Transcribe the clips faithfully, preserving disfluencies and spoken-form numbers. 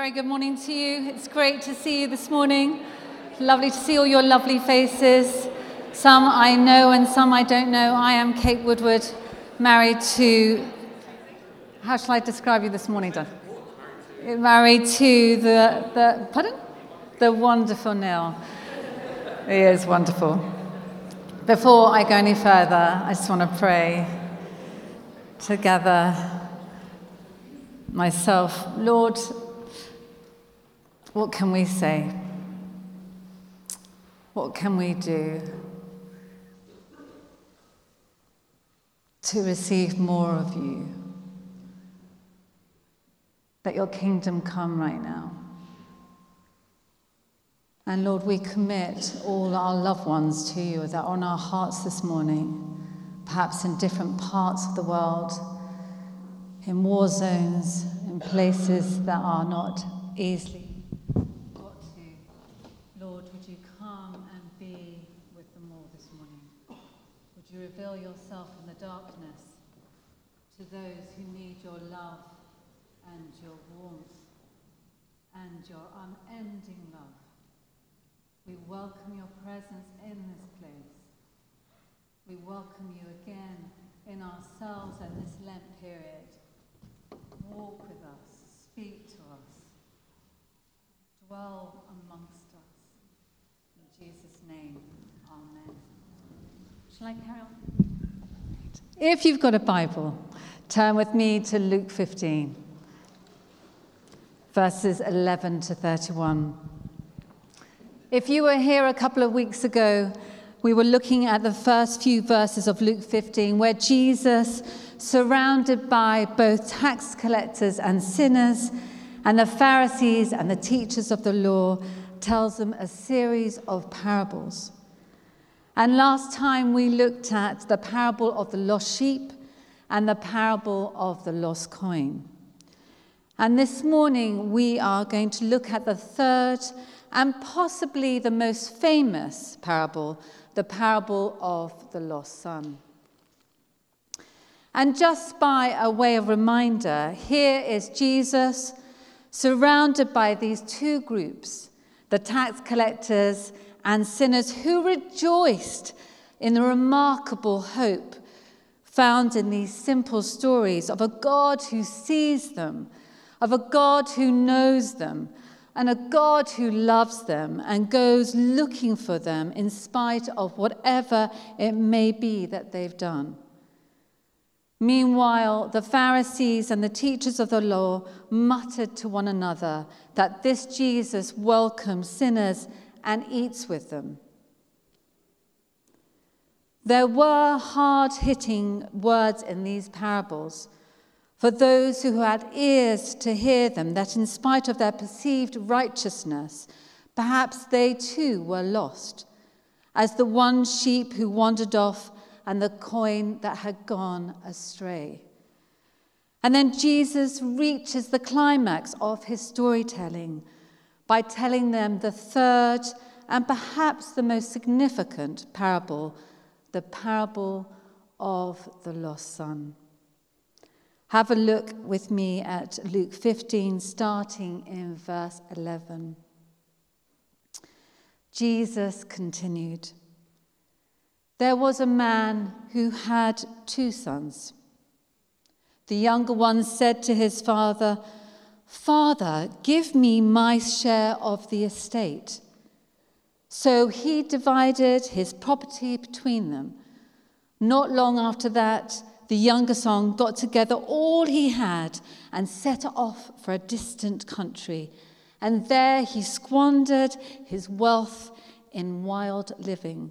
very good morning to you. It's great to see you this morning. Lovely to see all your lovely faces. Some I know and some I don't know. I am Kate Woodward, married to, how shall I describe you this morning, Doug? Married to the, the pardon? The wonderful Neil. He is wonderful. Before I go any further, I just want to pray together myself. Lord, what can we say? What can we do to receive more of you? That your kingdom come right now. And Lord, we commit all our loved ones to you that are on our hearts this morning, perhaps in different parts of the world, in war zones, in places that are not easily got to. Lord, would you come and be with them all this morning? Would you reveal yourself in the darkness to those who need your love and your warmth and your unending love? We welcome your presence in this place. We welcome you again in ourselves at this Lent period. Walk with us, speak to us, dwell amongst us. In Jesus' name, amen. Shall I carry on? If you've got a Bible, turn with me to Luke fifteen, verses eleven to thirty-one. If you were here a couple of weeks ago, we were looking at the first few verses of Luke fifteen, where Jesus, surrounded by both tax collectors and sinners, and the Pharisees and the teachers of the law, tells them a series of parables. And last time we looked at the parable of the lost sheep and the parable of the lost coin. And this morning we are going to look at the third and possibly the most famous parable, the parable of the lost son. And just by a way of reminder, here is Jesus surrounded by these two groups, the tax collectors and sinners, who rejoiced in the remarkable hope found in these simple stories of a God who sees them, of a God who knows them, and a God who loves them and goes looking for them in spite of whatever it may be that they've done. Meanwhile, the Pharisees and the teachers of the law muttered to one another that this Jesus welcomes sinners and eats with them. There were hard-hitting words in these parables for those who had ears to hear them, that in spite of their perceived righteousness, perhaps they too were lost, as the one sheep who wandered off and the coin that had gone astray. And then Jesus reaches the climax of his storytelling by telling them the third and perhaps the most significant parable, the parable of the lost son. Have a look with me at Luke fifteen, starting in verse eleven. Jesus continued, "There was a man who had two sons. The younger one said to his father, 'Father, give me my share of the estate.' So he divided his property between them. Not long after that, the younger son got together all he had and set off for a distant country. And there he squandered his wealth in wild living.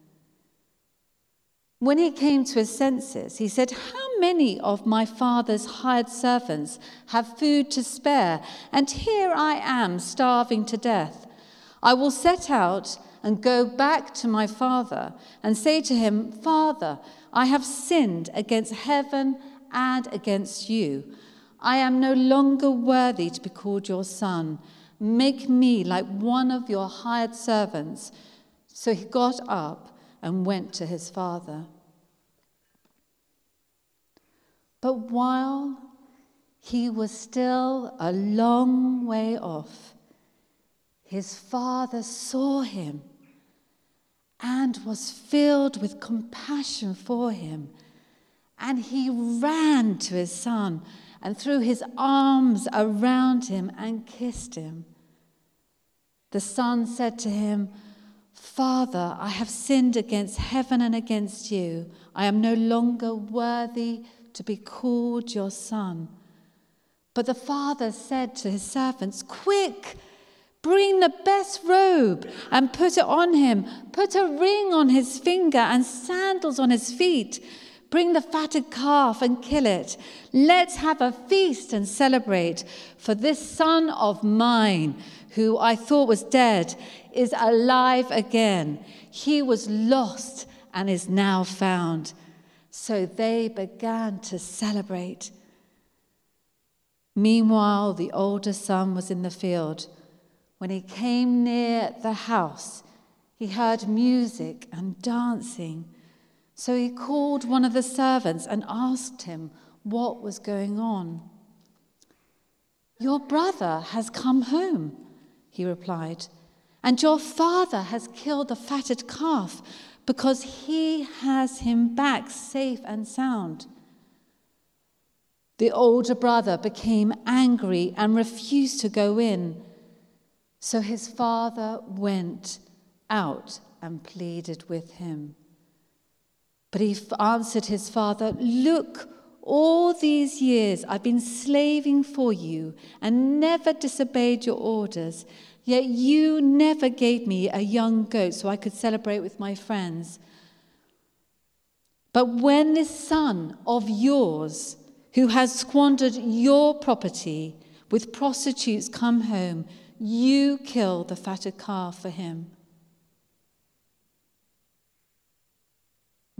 When he came to his senses, he said, 'How many of my father's hired servants have food to spare? And here I am starving to death. I will set out and go back to my father and say to him, Father, I have sinned against heaven and against you. I am no longer worthy to be called your son. Make me like one of your hired servants. So he got up and went to his father. But while he was still a long way off, his father saw him and was filled with compassion for him. And he ran to his son and threw his arms around him and kissed him. The son said to him, Father, I have sinned against heaven and against you. I am no longer worthy to be called your son. But the father said to his servants, Quick! Bring the best robe and put it on him. Put a ring on his finger and sandals on his feet. Bring the fatted calf and kill it. Let's have a feast and celebrate. For this son of mine, who I thought was dead, is alive again. He was lost and is now found. So they began to celebrate. Meanwhile, the older son was in the field. When he came near the house, he heard music and dancing. So he called one of the servants and asked him what was going on. Your brother has come home, he replied, and your father has killed the fatted calf because he has him back safe and sound. The older brother became angry and refused to go in. So his father went out and pleaded with him. But he answered his father, Look, all these years I've been slaving for you and never disobeyed your orders, yet you never gave me a young goat so I could celebrate with my friends. But when this son of yours, who has squandered your property with prostitutes, come home, you kill the fatted calf for him.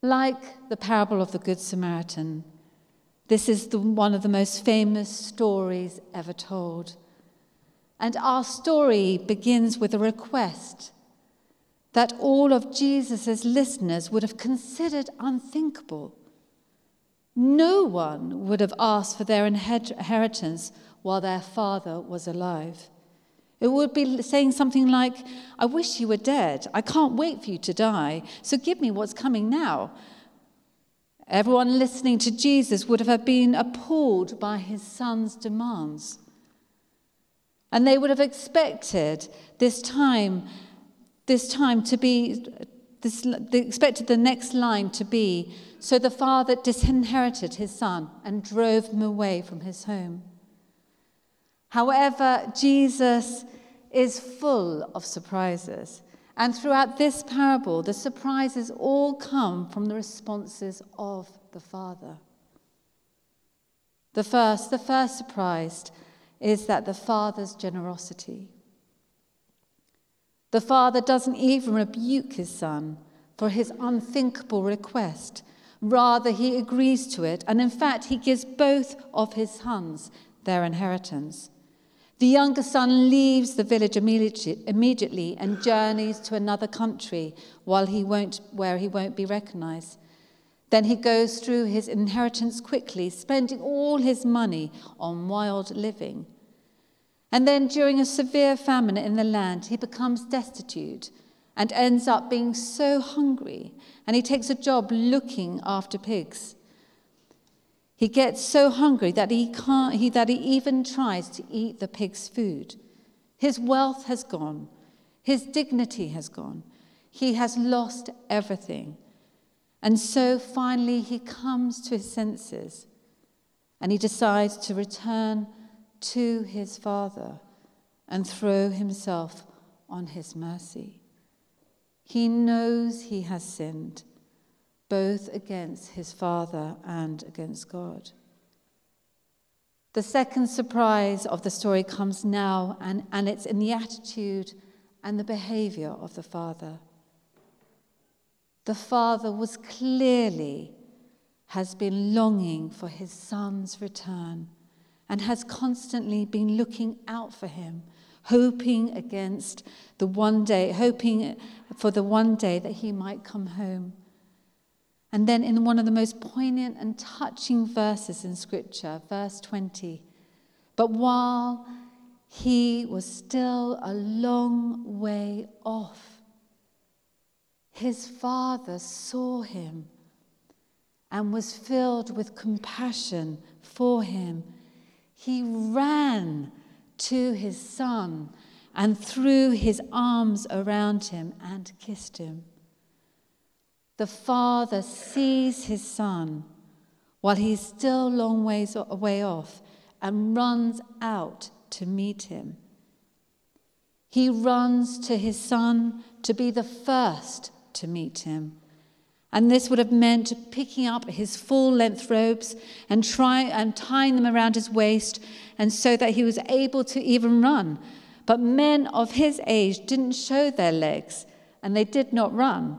Like the parable of the Good Samaritan, this is the, one of the most famous stories ever told. And our story begins with a request that all of Jesus' listeners would have considered unthinkable. No one would have asked for their inheritance while their father was alive. It would be saying something like, I wish you were dead. I can't wait for you to die. So give me what's coming now. Everyone listening to Jesus would have been appalled by his son's demands. And they would have expected this time, this time to be, this, they expected the next line to be, so the father disinherited his son and drove him away from his home. However, Jesus is full of surprises. And throughout this parable, the surprises all come from the responses of the Father. The first, the first surprise is that the Father's generosity. The Father doesn't even rebuke his Son for his unthinkable request. Rather, he agrees to it. And in fact, he gives both of his sons their inheritance. The younger son leaves the village immediately and journeys to another country while he won't, where he won't be recognized. Then he goes through his inheritance quickly, spending all his money on wild living. And then during a severe famine in the land, he becomes destitute and ends up being so hungry, and he takes a job looking after pigs. He gets so hungry that he can't, he, that he even tries to eat the pig's food. His wealth has gone. His dignity has gone. He has lost everything. And so finally he comes to his senses and he decides to return to his father and throw himself on his mercy. He knows he has sinned, both against his father and against God. The second surprise of the story comes now, and, and it's in the attitude and the behavior of the father. The father was clearly, has been longing for his son's return and has constantly been looking out for him, hoping against the one day, hoping for the one day that he might come home. And then in one of the most poignant and touching verses in Scripture, verse twenty, but while he was still a long way off, his father saw him and was filled with compassion for him. He ran to his son and threw his arms around him and kissed him. The father sees his son while he's still a long ways away off and runs out to meet him. He runs to his son to be the first to meet him. And this would have meant picking up his full-length robes and try and tying them around his waist, and so that he was able to even run. But men of his age didn't show their legs, and they did not run.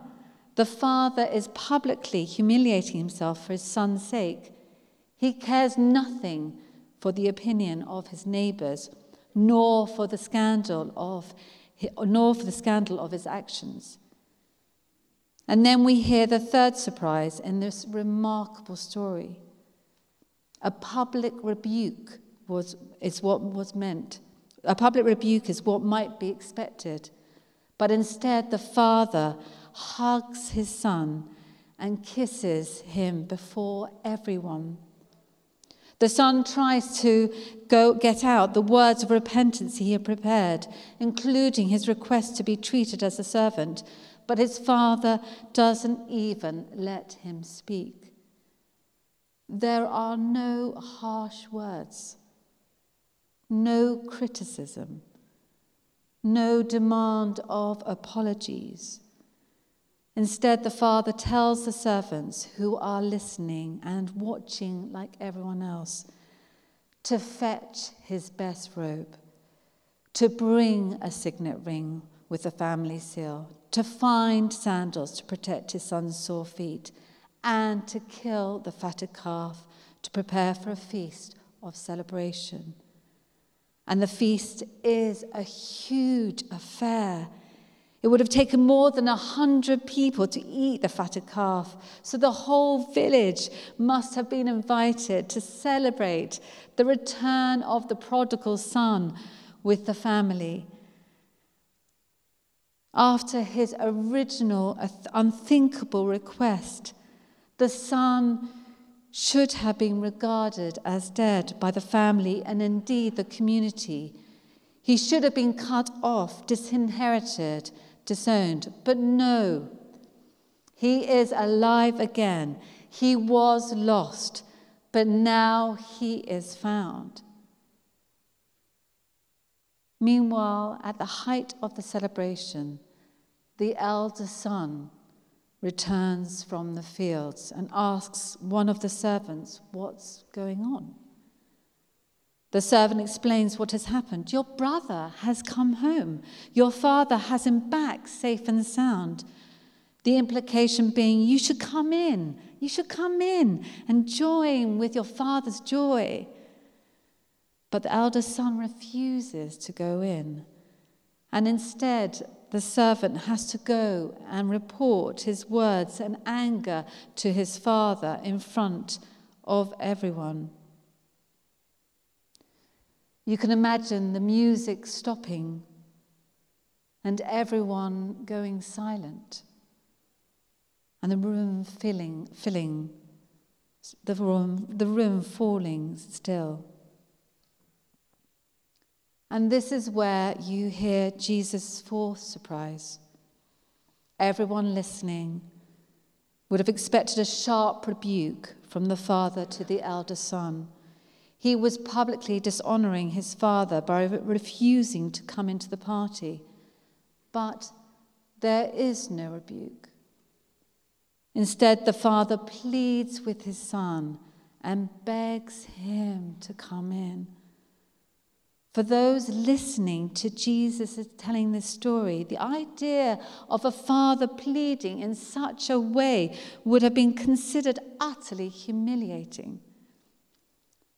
The father is publicly humiliating himself for his son's sake. He cares nothing for the opinion of his neighbors, nor for the scandal of, nor for the scandal of his actions. And then we hear the third surprise in this remarkable story. A public rebuke was, is what was meant. A public rebuke is what might be expected. But instead, the father hugs his son and kisses him before everyone. The son tries to go get out the words of repentance he had prepared, including his request to be treated as a servant. But his father doesn't even let him speak. There are no harsh words, no criticism, no demand of apologies. Instead, the father tells the servants who are listening and watching like everyone else to fetch his best robe, to bring a signet ring with a family seal, to find sandals to protect his son's sore feet, and to kill the fatted calf to prepare for a feast of celebration. And the feast is a huge affair. It would have taken more than a hundred people to eat the fatted calf, so the whole village must have been invited to celebrate the return of the prodigal son with the family. After his original unthinkable request, the son should have been regarded as dead by the family and indeed the community. He should have been cut off, disinherited, disowned. But no, he is alive again. He was lost, but now he is found. Meanwhile, at the height of the celebration, the elder son returns from the fields and asks one of the servants what's going on. The servant explains what has happened. Your brother has come home. Your father has him back safe and sound. The implication being, you should come in. You should come in and join with your father's joy. But the elder son refuses to go in. And instead, the servant has to go and report his words and anger to his father in front of everyone. You can imagine the music stopping and everyone going silent, and the room filling, filling, the room, the room falling still. And this is where you hear Jesus' fourth surprise. Everyone listening would have expected a sharp rebuke from the father to the elder son. He was publicly dishonoring his father by refusing to come into the party. But there is no rebuke. Instead, the father pleads with his son and begs him to come in. For those listening to Jesus telling this story, the idea of a father pleading in such a way would have been considered utterly humiliating.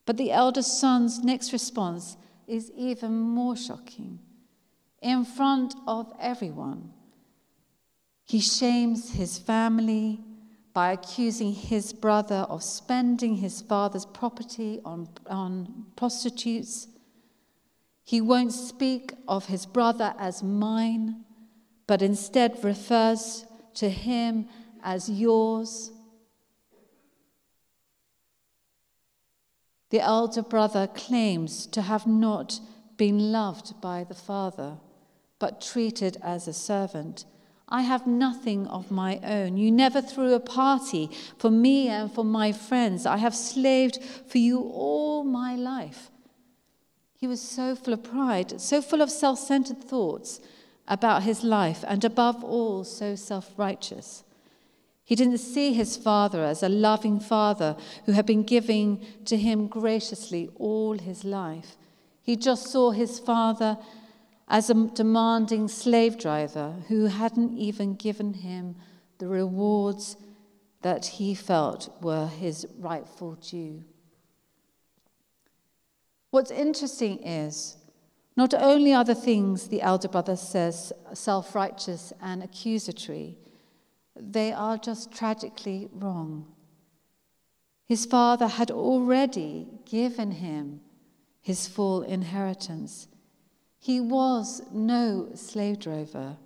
But the elder son's next response is even more shocking. In front of everyone, he shames his family by accusing his brother of spending his father's property on, on prostitutes. He won't speak of his brother as mine, but instead refers to him as yours. The elder brother claims to have not been loved by the father, but treated as a servant. I have nothing of my own. You never threw a party for me and for my friends. I have slaved for you all my life. He was so full of pride, so full of self-centered thoughts about his life, and above all, so self-righteous. He didn't see his father as a loving father who had been giving to him graciously all his life. He just saw his father as a demanding slave driver who hadn't even given him the rewards that he felt were his rightful due. What's interesting is, not only are the things the elder brother says self-righteous and accusatory, they are just tragically wrong. His father had already given him his full inheritance. He was no slave driver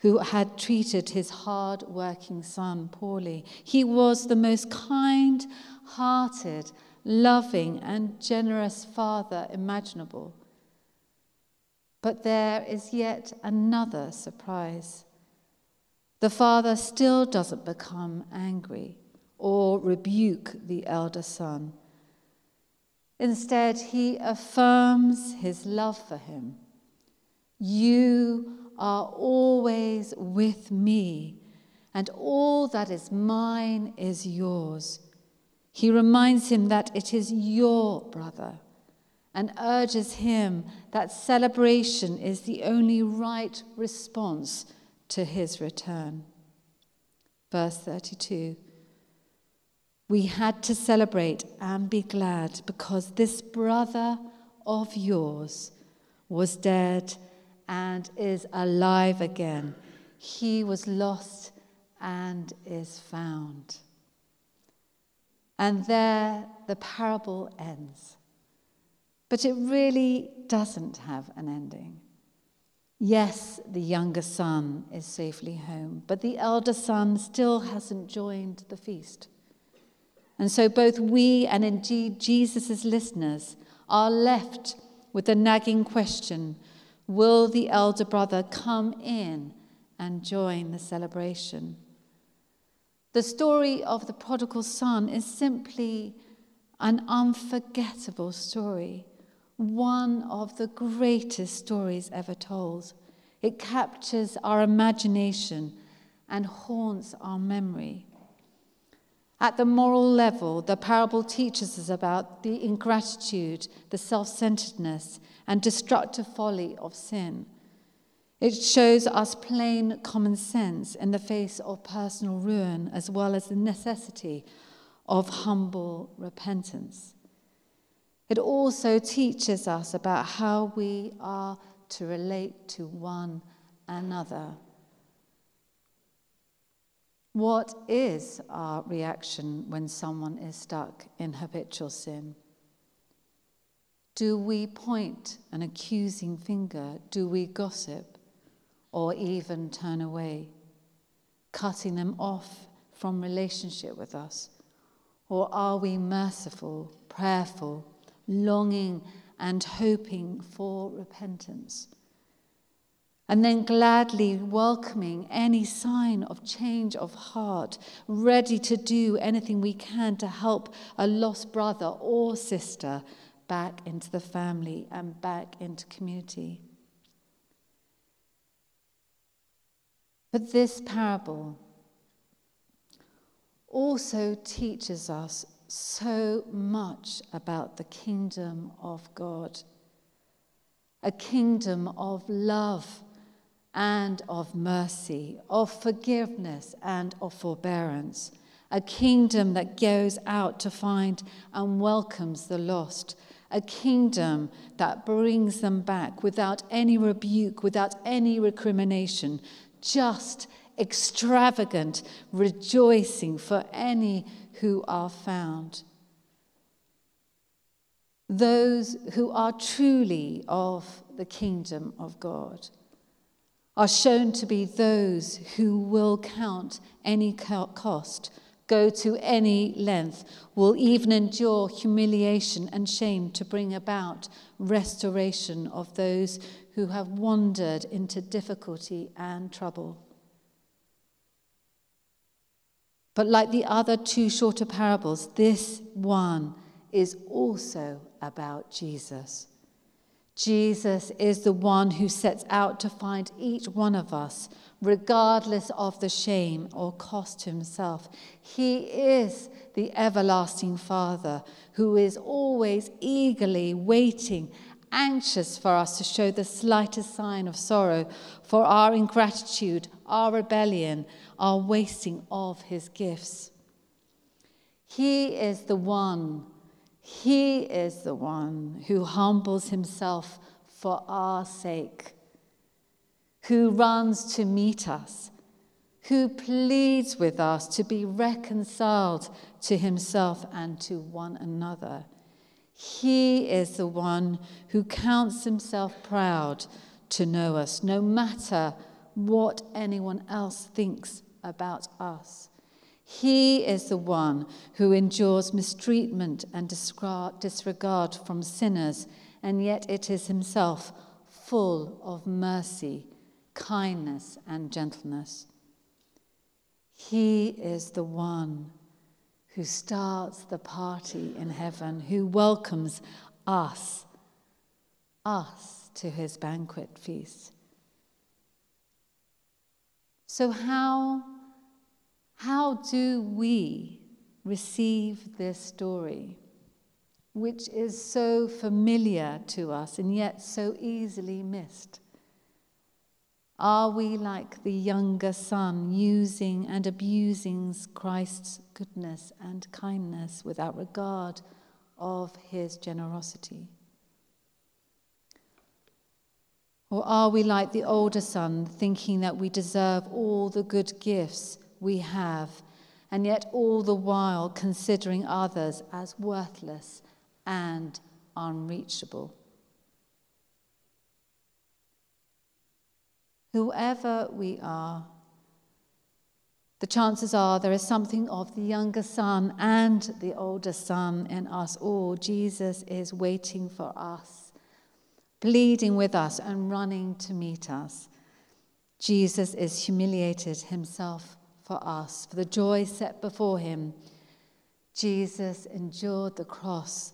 who had treated his hard-working son poorly. He was the most kind-hearted, loving, and generous father imaginable. But there is yet another surprise. The father still doesn't become angry or rebuke the elder son. Instead, he affirms his love for him. You are always with me, and all that is mine is yours. He reminds him that it is your brother and urges him that celebration is the only right response to his return. Verse thirty-two. We had to celebrate and be glad because this brother of yours was dead and is alive again. He was lost and is found. And there the parable ends. But it really doesn't have an ending. Yes, the younger son is safely home, but the elder son still hasn't joined the feast. And so both we and indeed Jesus' listeners are left with the nagging question, will the elder brother come in and join the celebration? The story of the prodigal son is simply an unforgettable story, one of the greatest stories ever told. It captures our imagination and haunts our memory. At the moral level, the parable teaches us about the ingratitude, the self-centeredness, and destructive folly of sin. It shows us plain common sense in the face of personal ruin, as well as the necessity of humble repentance. It also teaches us about how we are to relate to one another. What is our reaction when someone is stuck in habitual sin? Do we point an accusing finger? Do we gossip or even turn away, cutting them off from relationship with us? Or are we merciful, prayerful, longing and hoping for repentance? and then gladly welcoming any sign of change of heart, ready to do anything we can to help a lost brother or sister back into the family and back into community. But this parable also teaches us so much about the kingdom of God, a kingdom of love and of mercy, of forgiveness and of forbearance, a kingdom that goes out to find and welcomes the lost, a kingdom that brings them back without any rebuke, without any recrimination, just extravagant rejoicing for any who are found. Those who are truly of the kingdom of God are shown to be those who will count any cost, go to any length, will even endure humiliation and shame to bring about restoration of those who have wandered into difficulty and trouble. But like the other two shorter parables, this one is also about Jesus. Jesus is the one who sets out to find each one of us, regardless of the shame or cost to himself. He is the everlasting Father who is always eagerly waiting, anxious for us to show the slightest sign of sorrow for our ingratitude, our rebellion, our wasting of his gifts. He is the one, he is the one who humbles himself for our sake, who runs to meet us, who pleads with us to be reconciled to himself and to one another. He is the one who counts himself proud to know us, no matter what anyone else thinks about us. He is the one who endures mistreatment and disregard from sinners, and yet it is himself full of mercy, kindness, and gentleness. He is the one who starts the party in heaven, who welcomes us, us to his banquet feast. So how, how do we receive this story, which is so familiar to us and yet so easily missed? Are we like the younger son, using and abusing Christ's goodness and kindness without regard of his generosity? Or are we like the older son, thinking that we deserve all the good gifts we have, and yet all the while considering others as worthless and unreachable? Whoever we are, the chances are there is something of the younger son and the older son in us all. Jesus is waiting for us, pleading with us and running to meet us. Jesus is humiliated himself for us, for the joy set before him. Jesus endured the cross,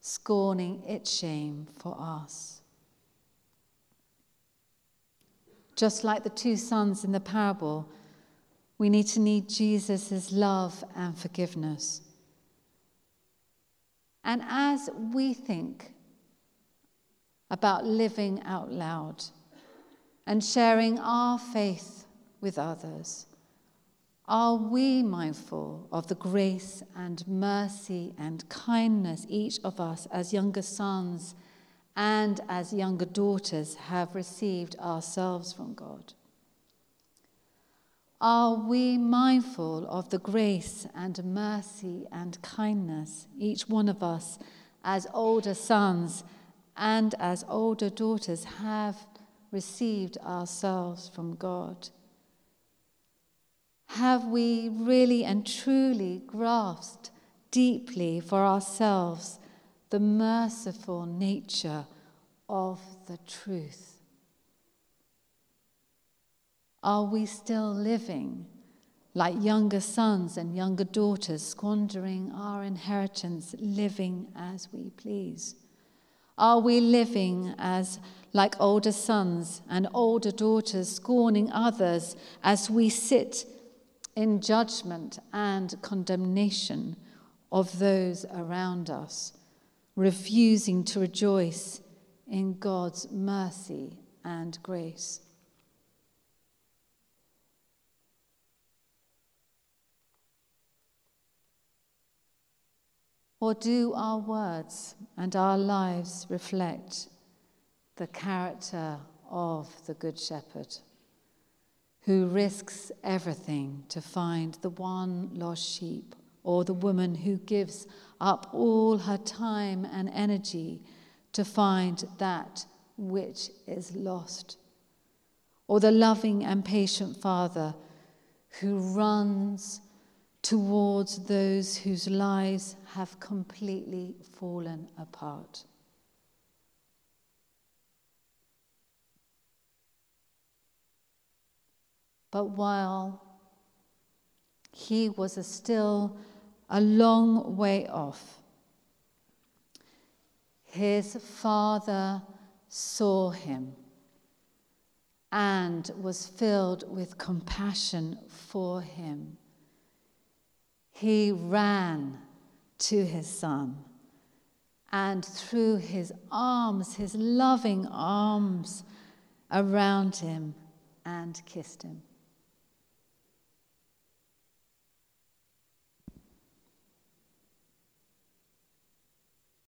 scorning its shame for us. Just like the two sons in the parable, we need to need Jesus' love and forgiveness. And as we think about living out loud and sharing our faith with others, are we mindful of the grace and mercy and kindness each of us as younger sons and as younger daughters have received ourselves from God? Are we mindful of the grace and mercy and kindness each one of us as older sons and as older daughters have received ourselves from God? Have we really and truly grasped deeply for ourselves the merciful nature of the truth? Are we still living like younger sons and younger daughters, squandering our inheritance, living as we please? Are we living as like older sons and older daughters, scorning others as we sit in judgment and condemnation of those around us, refusing to rejoice in God's mercy and grace? Or do our words and our lives reflect the character of the Good Shepherd, who risks everything to find the one lost sheep, or the woman who gives up all her time and energy to find that which is lost, or the loving and patient father who runs towards those whose lives have completely fallen apart? But while he was a still a long way off, his father saw him and was filled with compassion for him. He ran to his son and threw his arms, his loving arms, around him and kissed him.